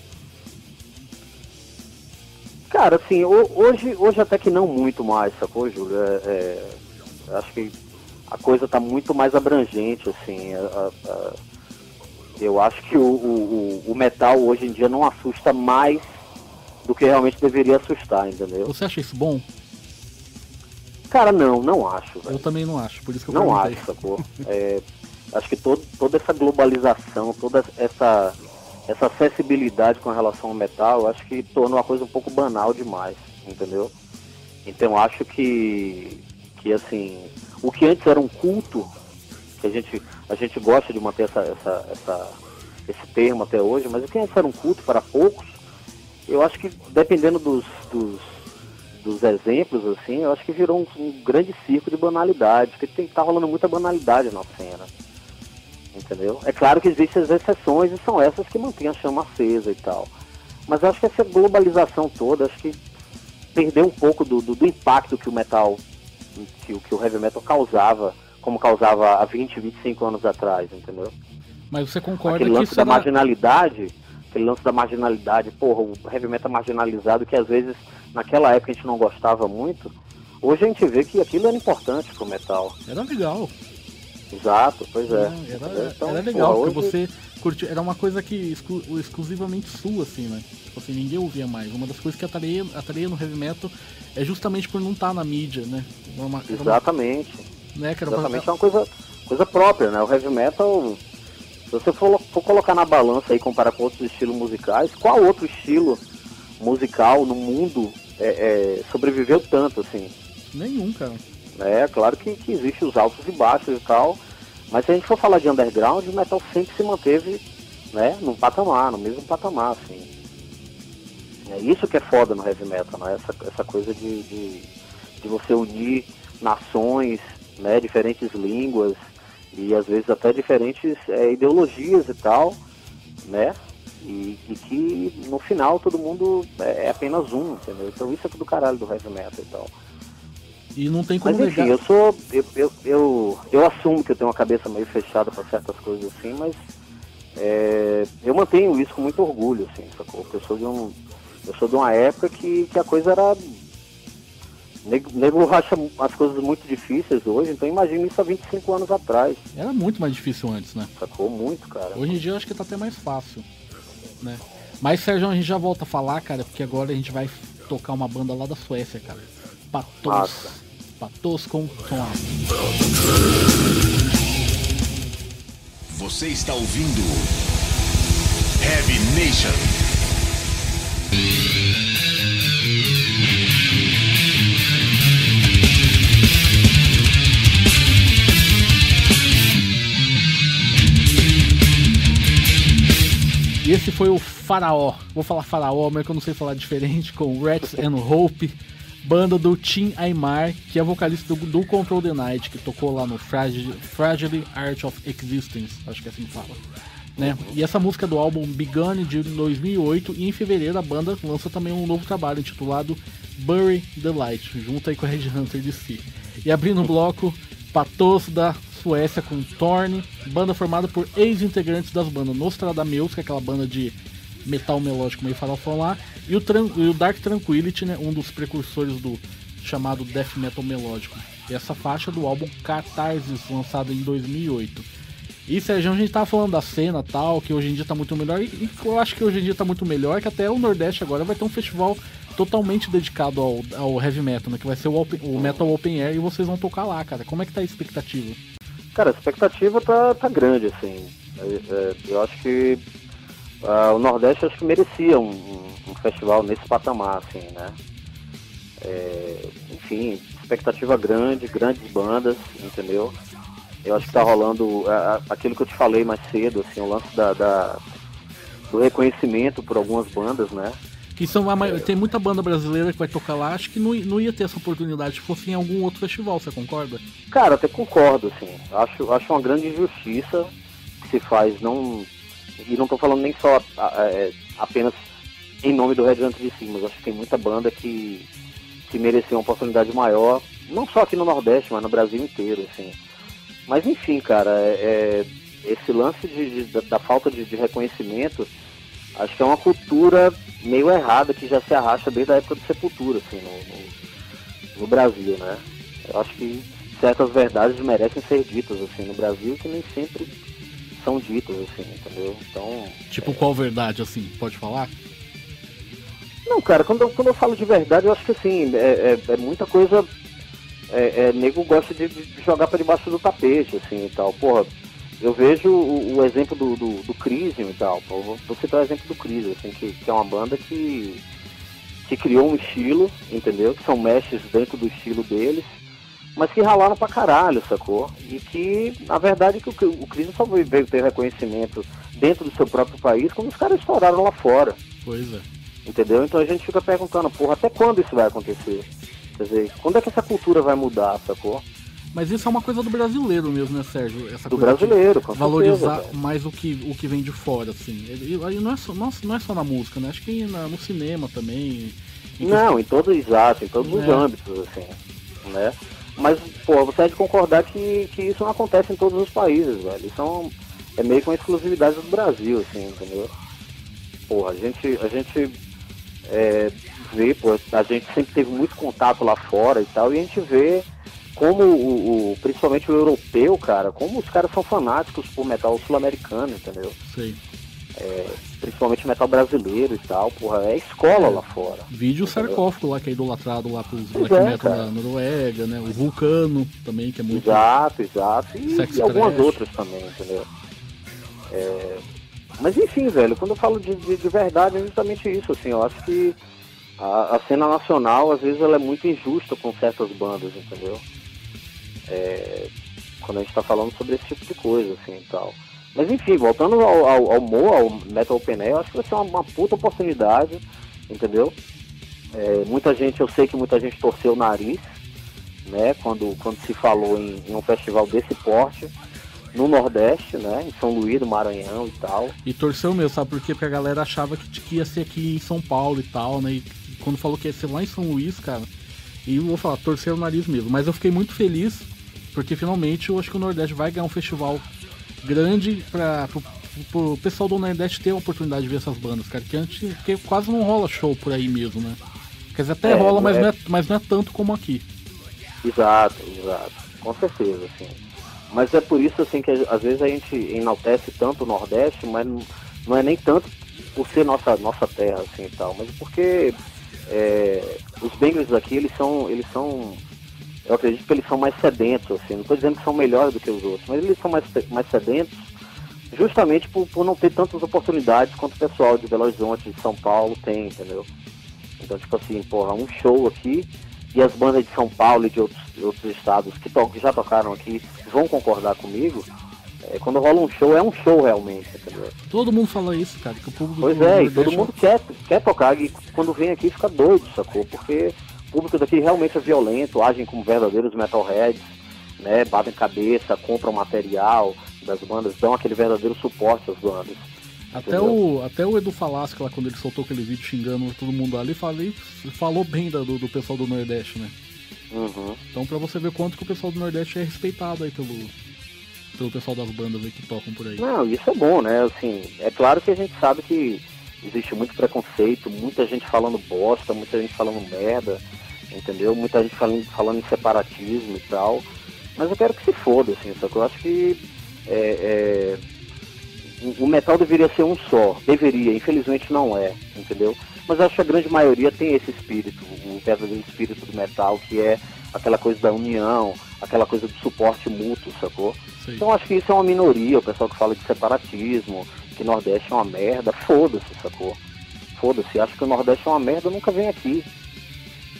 Cara, assim, hoje, hoje até que não muito mais, sacou, Júlio? É, é, acho que a coisa tá muito mais abrangente, assim. A, a, eu acho que o, o, o metal hoje em dia não assusta mais do que realmente deveria assustar, entendeu? Você acha isso bom? Cara, não, não acho, velho. Eu também não acho, por isso que eu não perguntei. Acho, sacou? É, acho que todo, toda essa globalização, toda essa... essa acessibilidade com relação ao metal, eu acho que tornou a coisa um pouco banal demais, entendeu? Então acho que, que assim, o que antes era um culto, que a gente, a gente gosta de manter essa, essa, essa, esse termo até hoje, mas o que antes era um culto para poucos, eu acho que dependendo dos, dos, dos exemplos, assim, eu acho que virou um, um grande circo de banalidade, porque tem, tá rolando muita banalidade na cena. Entendeu? É claro que existem as exceções e são essas que mantêm a chama acesa e tal. Mas acho que essa globalização toda, acho que perdeu um pouco do, do, do impacto que o metal, que, que o heavy metal causava, como causava há vinte, vinte e cinco anos atrás, entendeu? Mas você concorda aquele que lance isso da era... marginalidade, aquele lance da marginalidade, porra, o heavy metal marginalizado, que às vezes naquela época a gente não gostava muito, hoje a gente vê que aquilo era importante pro metal. Era legal. Exato, pois é. é era, então, era legal, pô, porque hoje... você curtiu. Era uma coisa que exclu, exclusivamente sua, assim, né? Tipo assim, ninguém ouvia mais. Uma das coisas que atareia, atareia no heavy metal é justamente por não estar na mídia, né? Era uma, era Exatamente. Uma, né, que era Exatamente, pra... é uma coisa, coisa própria, né? O heavy metal, se você for, for colocar na balança e comparar com outros estilos musicais, qual outro estilo musical no mundo é, é, sobreviveu tanto, assim? Nenhum, cara. É, claro que, que existem os altos e baixos e tal, mas se a gente for falar de underground, o metal sempre se manteve, né, num patamar, no mesmo patamar, assim. É isso que é foda no heavy metal, né? Essa, essa coisa de, de, de você unir nações, né, diferentes línguas e às vezes até diferentes é, ideologias e tal, né? E, e que no final todo mundo é, é apenas um, entendeu? Então isso é tudo caralho do heavy metal e tal. E não tem como mas, enfim, negar. eu sou. Eu, eu, eu, eu assumo que eu tenho uma cabeça meio fechada para certas coisas assim, mas é, eu mantenho isso com muito orgulho, assim, sacou? Porque eu sou de um. Eu sou de uma época que, que a coisa era. O nego acha as coisas muito difíceis hoje, então imagina isso há vinte e cinco anos atrás. Era muito mais difícil antes, né? Sacou muito, cara. Hoje em dia eu acho que tá até mais fácil, né? Mas, Sérgio, a gente já volta a falar, cara, porque agora a gente vai tocar uma banda lá da Suécia, cara. Patos. Patos com Tom. Você está ouvindo Heavy Nation. E esse foi o Faraó, vou falar Faraó, mas que eu não sei falar diferente, com Rats and Hope, banda do Tim Aymar, que é vocalista do, do Control the Night, que tocou lá no Fragile, Fragile Art of Existence, acho que é assim que fala, né? E essa música é do álbum Begun de dois mil e oito, e em fevereiro a banda lança também um novo trabalho intitulado Ride the Lightning, junto aí com a Headhunter D C. E abrindo o bloco, Patos da Suécia com Thorn, banda formada por ex-integrantes das bandas Nostradameus, que é aquela banda de metal melódico meio farofão lá, e o, Tran- e o Dark Tranquility, né, um dos precursores do chamado death metal melódico. E essa faixa é do álbum Catarsis, lançado em dois mil e oito. E, Sérgio, a gente tava falando da cena tal, que hoje em dia tá muito melhor, e, e eu acho que hoje em dia tá muito melhor, que até o Nordeste agora vai ter um festival totalmente dedicado ao, ao heavy metal, né, que vai ser o, open, o Metal Open Air, e vocês vão tocar lá, cara. Como é que tá a expectativa? Cara, a expectativa tá, tá grande, assim. Eu acho que uh, o Nordeste acho que merecia um, um festival nesse patamar, assim, né? É, enfim, expectativa grande, grandes bandas, entendeu? Eu acho que tá rolando uh, aquilo que eu te falei mais cedo, assim, o lance da, da, do reconhecimento por algumas bandas, né? Que são a maior, tem muita banda brasileira que vai tocar lá, acho que não, não ia ter essa oportunidade se fosse em algum outro festival, você concorda? Cara, até concordo, assim, acho, acho uma grande injustiça que se faz, não, e não tô falando nem só é, apenas em nome do Red Hunter D C, mas acho que tem muita banda que, que mereceu uma oportunidade maior, não só aqui no Nordeste, mas no Brasil inteiro, assim. Mas enfim, cara, é, esse lance de, de, da falta de, de reconhecimento, acho que é uma cultura meio errada que já se arrasta desde a época do Sepultura, assim, no, no, no Brasil, né? Eu acho que certas verdades merecem ser ditas, assim, no Brasil, que nem sempre são ditas, assim, entendeu? Então... Tipo, é... qual verdade, assim? Pode falar? Não, cara, quando eu, quando eu falo de verdade, eu acho que, assim, é, é, é muita coisa... É, é, nego gosta de, de jogar pra debaixo do tapete, assim, e tal, porra... Eu vejo o, o exemplo do, do, do Crisium e tal, pô. Vou, vou citar o exemplo do Crisium, assim, que, que é uma banda que, que criou um estilo, entendeu? Que são mestres dentro do estilo deles, mas que ralaram pra caralho, sacou? E que, na verdade, que o, o Crisium só veio ter reconhecimento dentro do seu próprio país quando os caras estouraram lá fora. Pois é. Entendeu? Então a gente fica perguntando, porra, até quando isso vai acontecer? Quer dizer, quando é que essa cultura vai mudar, sacou? Mas isso é uma coisa do brasileiro mesmo, né, Sérgio? Essa do coisa brasileiro, com valorizar certeza, mais o que, o que vem de fora, assim. E, e não, é só, não, não é só na música, né? Acho que na, no cinema também. Em não, que... em todos, exato, em todos é. os âmbitos, assim, né? Mas, pô, você é de concordar que, que isso não acontece em todos os países, velho. Isso é, um, é meio que uma exclusividade do Brasil, assim, entendeu? Pô, a gente, a gente é, vê, pô, a gente sempre teve muito contato lá fora e tal, e a gente vê... Como o, o, principalmente o europeu, cara, como os caras são fanáticos por metal sul-americano, entendeu? Sim. É, principalmente metal brasileiro e tal, porra, é escola é. lá fora. Vídeo entendeu? Sarcófago lá, que é idolatrado lá pros pois black é, metal cara. da Noruega, né? O Vulcano também, que é muito... Exato, exato. E, e algumas outras também, entendeu? É, mas enfim, velho, quando eu falo de, de, de verdade é justamente isso, assim, eu acho que a, a cena nacional, às vezes, ela é muito injusta com certas bandas, entendeu? É, quando a gente tá falando sobre esse tipo de coisa, assim, e tal. Mas enfim, voltando ao, ao, ao Moa, ao Metal Open Air, eu acho que vai ser uma, uma puta oportunidade, entendeu? É, muita gente, eu sei que muita gente torceu o nariz, né? Quando, quando se falou em, em um festival desse porte, no Nordeste, né? Em São Luís, do Maranhão e tal. E torceu mesmo, sabe por quê? Porque a galera achava que, que ia ser aqui em São Paulo e tal, né? E quando falou que ia ser lá em São Luís, cara, e eu vou falar, torceu o nariz mesmo. Mas eu fiquei muito feliz, porque finalmente eu acho que o Nordeste vai ganhar um festival grande pra... Pro, o pessoal do Nordeste ter a oportunidade de ver essas bandas, cara, que antes que quase não rola show por aí mesmo, né? Quer dizer, até é, rola, mas, é... Não é, mas não é tanto como aqui. Exato, exato. Com certeza, assim. Mas é por isso, assim, que às vezes a gente enaltece tanto o Nordeste, mas não é nem tanto por ser nossa, nossa terra, assim, e tal, mas porque é, os Bengals aqui, eles são, eles são... Eu acredito que eles são mais sedentos, assim. Não tô dizendo que são melhores do que os outros, mas eles são mais, mais sedentos, justamente por, por não ter tantas oportunidades quanto o pessoal de Belo Horizonte, de São Paulo tem, entendeu? Então, tipo assim, porra, um show aqui e as bandas de São Paulo e de outros, de outros estados que, to- que já tocaram aqui vão concordar comigo, é, quando rola um show, é um show realmente, entendeu? Todo mundo fala isso, cara, que o público... Pois é, e todo mundo quer, quer tocar, e quando vem aqui fica doido, sacou? Porque o público daqui realmente é violento, agem como verdadeiros metalheads, né? Batem cabeça, compram material... das bandas, dão aquele verdadeiro suporte às bandas. Até o, até o Edu Falasco lá, quando ele soltou aquele vídeo xingando todo mundo ali, falei, falou bem do, do pessoal do Nordeste, né? Uhum. Então pra você ver quanto que o pessoal do Nordeste é respeitado aí pelo, pelo pessoal das bandas aí que tocam por aí. Não, isso é bom, né? Assim, é claro que a gente sabe que existe muito preconceito, muita gente falando bosta, muita gente falando merda, entendeu? Muita gente falando, falando em separatismo e tal, mas eu quero que se foda, assim, só que eu acho que É, é, o metal deveria ser um só, deveria, infelizmente não é, entendeu? Mas acho que a grande maioria tem esse espírito, o verdadeiro espírito do metal, que é aquela coisa da união, aquela coisa do suporte mútuo, sacou? Sim. Então acho que isso é uma minoria, o pessoal que fala de separatismo, que o Nordeste é uma merda, foda-se, sacou? Foda-se, acho que o Nordeste é uma merda, nunca vem aqui,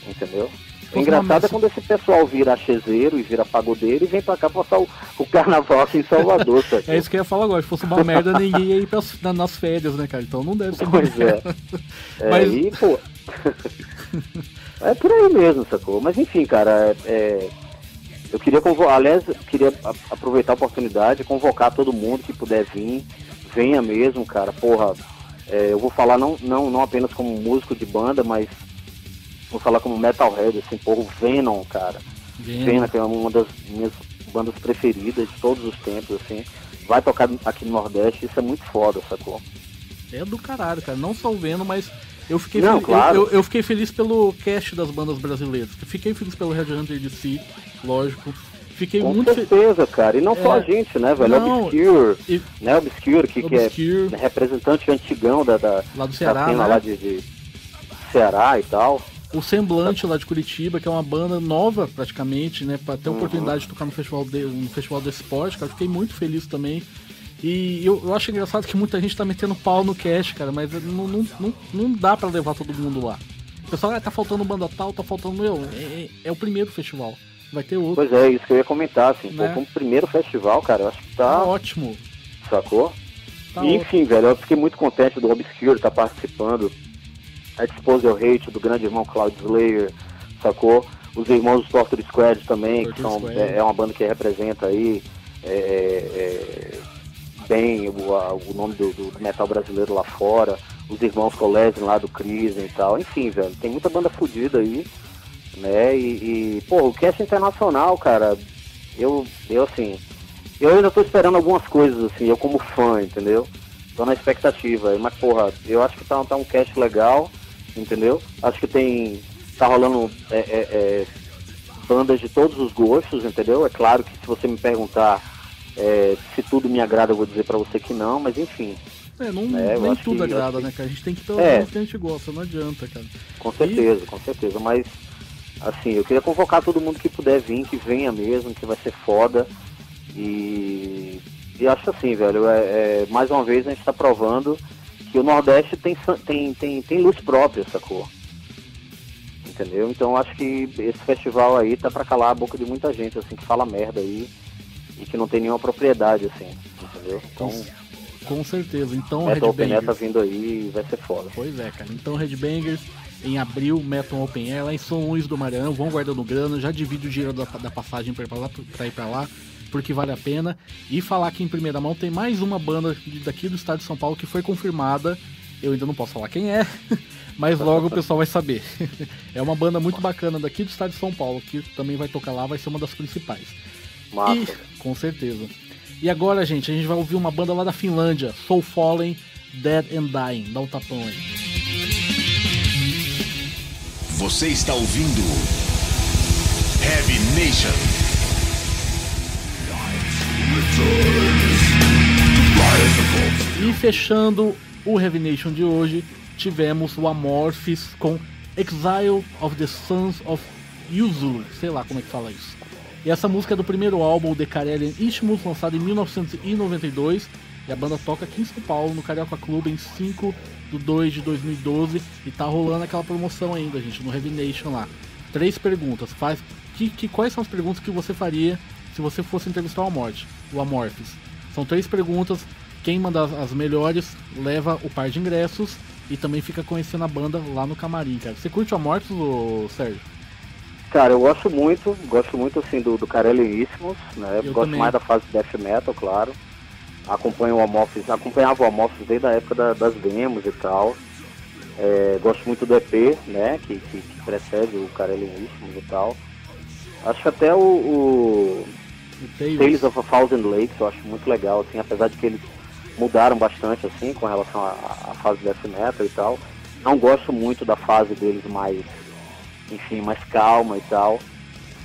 entendeu? O engraçado é quando esse pessoal vira chezeiro e vira pagodeiro e vem pra cá passar o, o carnaval aqui em Salvador. É isso que eu ia falar agora, se fosse uma merda ninguém ia ir pras, na, nas férias, né, cara? Então não deve ser. Pois é. É, mas... e, pô... é por aí mesmo, sacou? Mas enfim, cara, é... eu queria convo... aliás, eu queria aproveitar a oportunidade e convocar todo mundo que puder vir, venha mesmo, cara, porra, é, eu vou falar não, não, não apenas como músico de banda, mas vou falar como metalhead, assim, porra, o Venom, cara. Venom. Venom, que é uma das minhas bandas preferidas de todos os tempos, assim. Vai tocar aqui no Nordeste, isso é muito foda, sacou? É do caralho, cara. Não só o Venom, mas eu fiquei, Não, fel... claro. eu, eu, eu fiquei feliz pelo cast das bandas brasileiras. Fiquei feliz pelo Headhunter D C, lógico. Fiquei Com muito certeza, fe... cara. E não é... só a gente, né, velho? Não... Obscure, e... né? Obscure, que, Obscure, que é representante antigão da... da lá do Ceará, né? Lá de, de Ceará e tal. O Semblante lá de Curitiba, que é uma banda nova praticamente, né, pra ter a oportunidade de tocar no festival, de, no festival desse porte, cara, fiquei muito feliz também. E eu, eu acho engraçado que muita gente tá metendo pau no cast, cara, mas não, não, não, não dá pra levar todo mundo lá. O pessoal, ah, tá faltando banda tal, tá faltando, meu, é, é o primeiro festival, vai ter outro. Pois é, isso que eu ia comentar, assim, né? Pô, como primeiro festival, cara, eu acho que tá... tá ótimo. Sacou? Tá e, enfim, ótimo. Velho, eu fiquei muito contente do Obscure tá participando. Expose Your Hate, do grande irmão Cloud Slayer, sacou? Os irmãos do Torture Squad também, Torture que são, Squad. É, é uma banda que representa aí é, é, bem o, a, o nome do, do metal brasileiro lá fora, os irmãos Colesin lá do Crisen e tal, enfim, velho, tem muita banda fodida aí, né? E, e pô, o cast internacional, cara, eu, eu assim, eu ainda tô esperando algumas coisas, assim, eu como fã, entendeu? Tô na expectativa, mas porra, eu acho que tá, tá um cast legal, entendeu? Acho que tem... tá rolando é, é, é, bandas de todos os gostos, entendeu? É claro que se você me perguntar é, se tudo me agrada, eu vou dizer pra você que não, mas enfim. É, não, é, nem tudo que, agrada, né, cara? A gente tem que ter o é, que a gente gosta, não adianta, cara. Com certeza, e... com certeza, mas assim, eu queria convocar todo mundo que puder vir, que venha mesmo, que vai ser foda. E... E acho assim, velho, é, é, mais uma vez a gente tá provando que o Nordeste tem, tem, tem, tem luz própria, sacou? Entendeu? Então acho que esse festival aí tá pra calar a boca de muita gente, assim, que fala merda aí e que não tem nenhuma propriedade, assim, entendeu? Então, com certeza, então Metal Headbangers... Metal Open tá vindo aí e vai ser foda. Pois é, cara, então Headbangers... em abril, Metal Open Air, lá em São Luís do Maranhão. Vão guardando grana, já divide o dinheiro da, da passagem pra, pra, lá, pra ir pra lá, porque vale a pena. E falar aqui em primeira mão, tem mais uma banda daqui do estado de São Paulo que foi confirmada. Eu ainda não posso falar quem é, mas logo o pessoal vai saber. É uma banda muito bacana daqui do estado de São Paulo, que também vai tocar lá, vai ser uma das principais. Massa. E, com certeza. E agora, gente, a gente vai ouvir uma banda lá da Finlândia, Soul Fallen, Dead and Dying. Dá um tapão aí. Você está ouvindo Heavy Nation. E fechando o Heavy Nation de hoje, tivemos o Amorphis com Exile of the Sons of Usul. Sei lá como é que fala isso. E essa música é do primeiro álbum The Karelian Isthmus, lançado em mil novecentos e noventa e dois. E a banda toca aqui em São Paulo, no Carioca Clube, em cinco de dois de dois mil e doze. E tá rolando aquela promoção ainda, gente, no Heavy Nation lá. Três perguntas. Faz que, que, quais são as perguntas que você faria se você fosse entrevistar o Amorphis? O Amorphis. São três perguntas. Quem manda as melhores leva o par de ingressos e também fica conhecendo a banda lá no camarim, cara. Você curte o Amorphis, ô Sérgio? Cara, eu gosto muito, gosto muito assim do, do Karelian Isthmus, né? Eu gosto também. Mais da fase death metal, claro. Acompanho o Amorphis, acompanhava o Amorphis desde a época da, das demos e tal. É, gosto muito do E P, né? Que, que, que precede o Karelian Isthmus e tal. Acho que até o, o Tales of a Thousand Lakes eu acho muito legal, assim, apesar de que eles mudaram bastante assim com relação à fase death metal e tal. Não gosto muito da fase deles mais, enfim, mais calma e tal,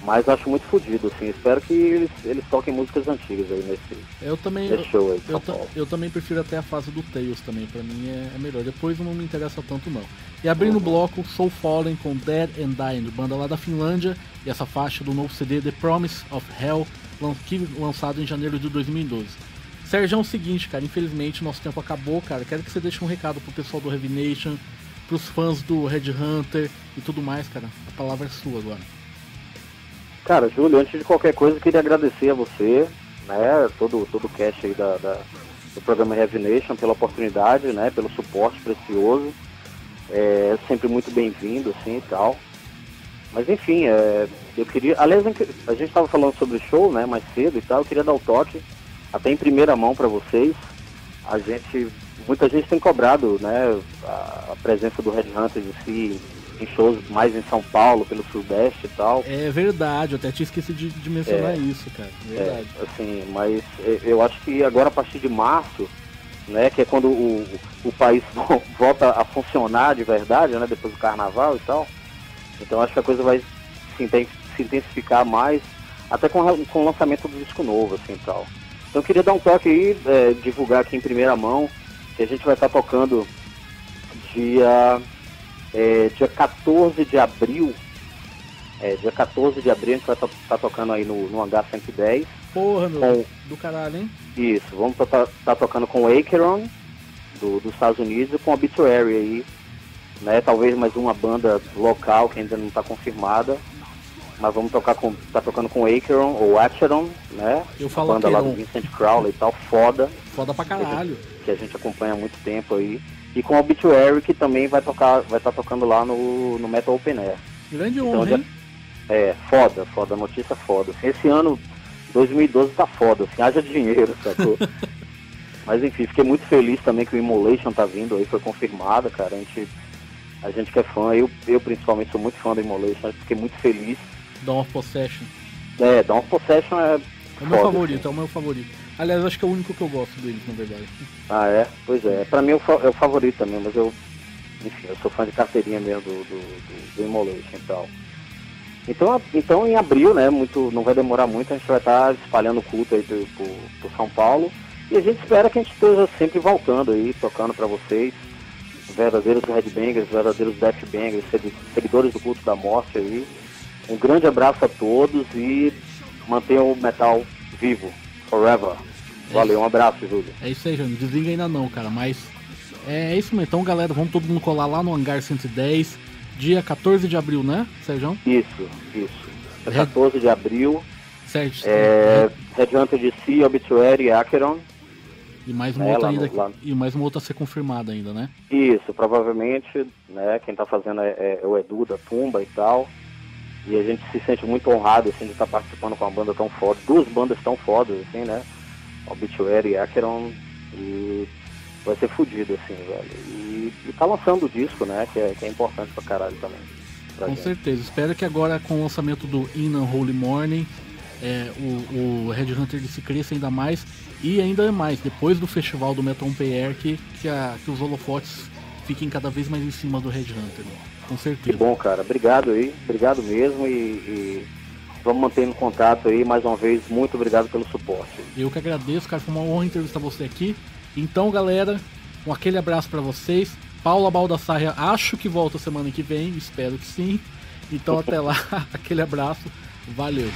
mas acho muito fodido, assim, espero que eles, eles toquem músicas antigas aí nesse, eu também, nesse show aí. Eu, eu, eu também prefiro até a fase do Tails também, pra mim é, é melhor, depois não me interessa tanto não. E abrindo o uhum. bloco, Soul Fallen com Dead and Dying, banda lá da Finlândia, e essa faixa do novo C D The Promise of Hell, lançado em janeiro de dois mil e doze. Sérgio, é o seguinte, cara, infelizmente nosso tempo acabou, cara, quero que você deixe um recado pro pessoal do Heavy Nation, pros fãs do Red Hunter e tudo mais, cara. A palavra é sua agora. Cara, Júlio, antes de qualquer coisa, eu queria agradecer a você, né, todo, todo o cast aí da, da, do programa Heavy Nation, pela oportunidade, né, pelo suporte precioso. É sempre muito bem-vindo, assim, e tal. Mas, enfim, é, eu queria... Aliás, a gente estava falando sobre show, né, mais cedo e tal, eu queria dar o toque, até em primeira mão para vocês. A gente... Muita gente tem cobrado, né, a presença do Red Hunter D C em shows mais em São Paulo, pelo Sudeste e tal. É verdade, eu até tinha esquecido de, de mencionar é, isso, cara. Verdade. É, assim, mas eu acho que agora a partir de março, né, que é quando o, o país volta a funcionar de verdade, né, depois do carnaval e tal, então acho que a coisa vai se intensificar mais, até com, com o lançamento do disco novo, assim, e tal. Então eu queria dar um toque aí, é, divulgar aqui em primeira mão, que a gente vai estar tocando dia, é, dia quatorze de abril. É, dia quatorze de abril a gente vai estar tá tocando aí no, no Hangar cento e dez. Porra, meu, com... do caralho, hein? Isso, vamos estar tá, tá tocando com o Acheron, do, dos Estados Unidos, e com o Obituary aí, né? Talvez mais uma banda local que ainda não está confirmada. Mas vamos tocar com, tá tocando com o Acheron, ou Acheron, né? Eu falo banda Acheron. Lá do Vincent Crowley e tal, foda. Foda pra caralho. Que a gente, que a gente acompanha há muito tempo aí. E com o Obituary, que também vai tocar, vai estar tá tocando lá no, no Metal Open Air. Grande então, honra, já, hein? É, foda, foda, notícia foda. Esse ano, dois mil e doze, tá foda, assim, haja dinheiro, sacou? Mas enfim, fiquei muito feliz também que o Immolation tá vindo aí, foi confirmado, cara. A gente, a gente que é fã, eu, eu principalmente sou muito fã do Immolation, fiquei muito feliz. Dawn of Possession. É, Dawn of Possession é... É o meu foda, favorito, assim. É o meu favorito. Aliás, acho que é o único que eu gosto deles, na verdade. Ah, é? Pois é. Pra mim é o, fa- é o favorito também, mas eu... Enfim, eu sou fã de carteirinha mesmo do, do, do, do Immolation e tal. Então, então, em abril, né, muito, não vai demorar muito, a gente vai estar espalhando o culto aí pro, pro, pro São Paulo. E a gente espera que a gente esteja sempre voltando aí, tocando pra vocês. Verdadeiros Headbangers, verdadeiros Deathbangers, seguidores do culto da morte aí. Um grande abraço a todos e mantenham o metal vivo, forever. Valeu, um abraço, Júlio. É isso aí, Júlio. Desliga ainda não, cara, mas é isso mesmo. Então, galera, vamos todo mundo colar lá no Hangar cento e dez, dia quatorze de abril, né, Sérgio? Isso, isso. Dia quatorze de abril. Sérgio. É, Red Hunter D C, Obituary, Acheron. E mais uma, né, outra ainda, no, lá... e mais uma outra a ser confirmada ainda, né? Isso, provavelmente, né? Quem tá fazendo é, é o Edu da Tumba e tal. E a gente se sente muito honrado, assim, de estar tá participando com uma banda tão foda, duas bandas tão fodas, assim, né? Obituary e Acheron, e vai ser fodido, assim, velho. E, e tá lançando o disco, né? Que é, que é importante pra caralho também. Pra com gente. Certeza. Espero que agora, com o lançamento do In Unholy Morning, é, o, o Headhunter D C cresça ainda mais. E ainda mais, depois do festival do Metal P R, que, que, a, que os holofotes fiquem cada vez mais em cima do Headhunter, né? Com certeza. Que bom, cara. Obrigado aí. Obrigado mesmo. E, e vamos mantendo contato aí. Mais uma vez, muito obrigado pelo suporte. Eu que agradeço, cara. Foi uma honra entrevistar você aqui. Então, galera, um aquele abraço pra vocês. Paula Baldassari, acho que volta semana que vem. Espero que sim. Então, até lá. Aquele abraço. Valeu.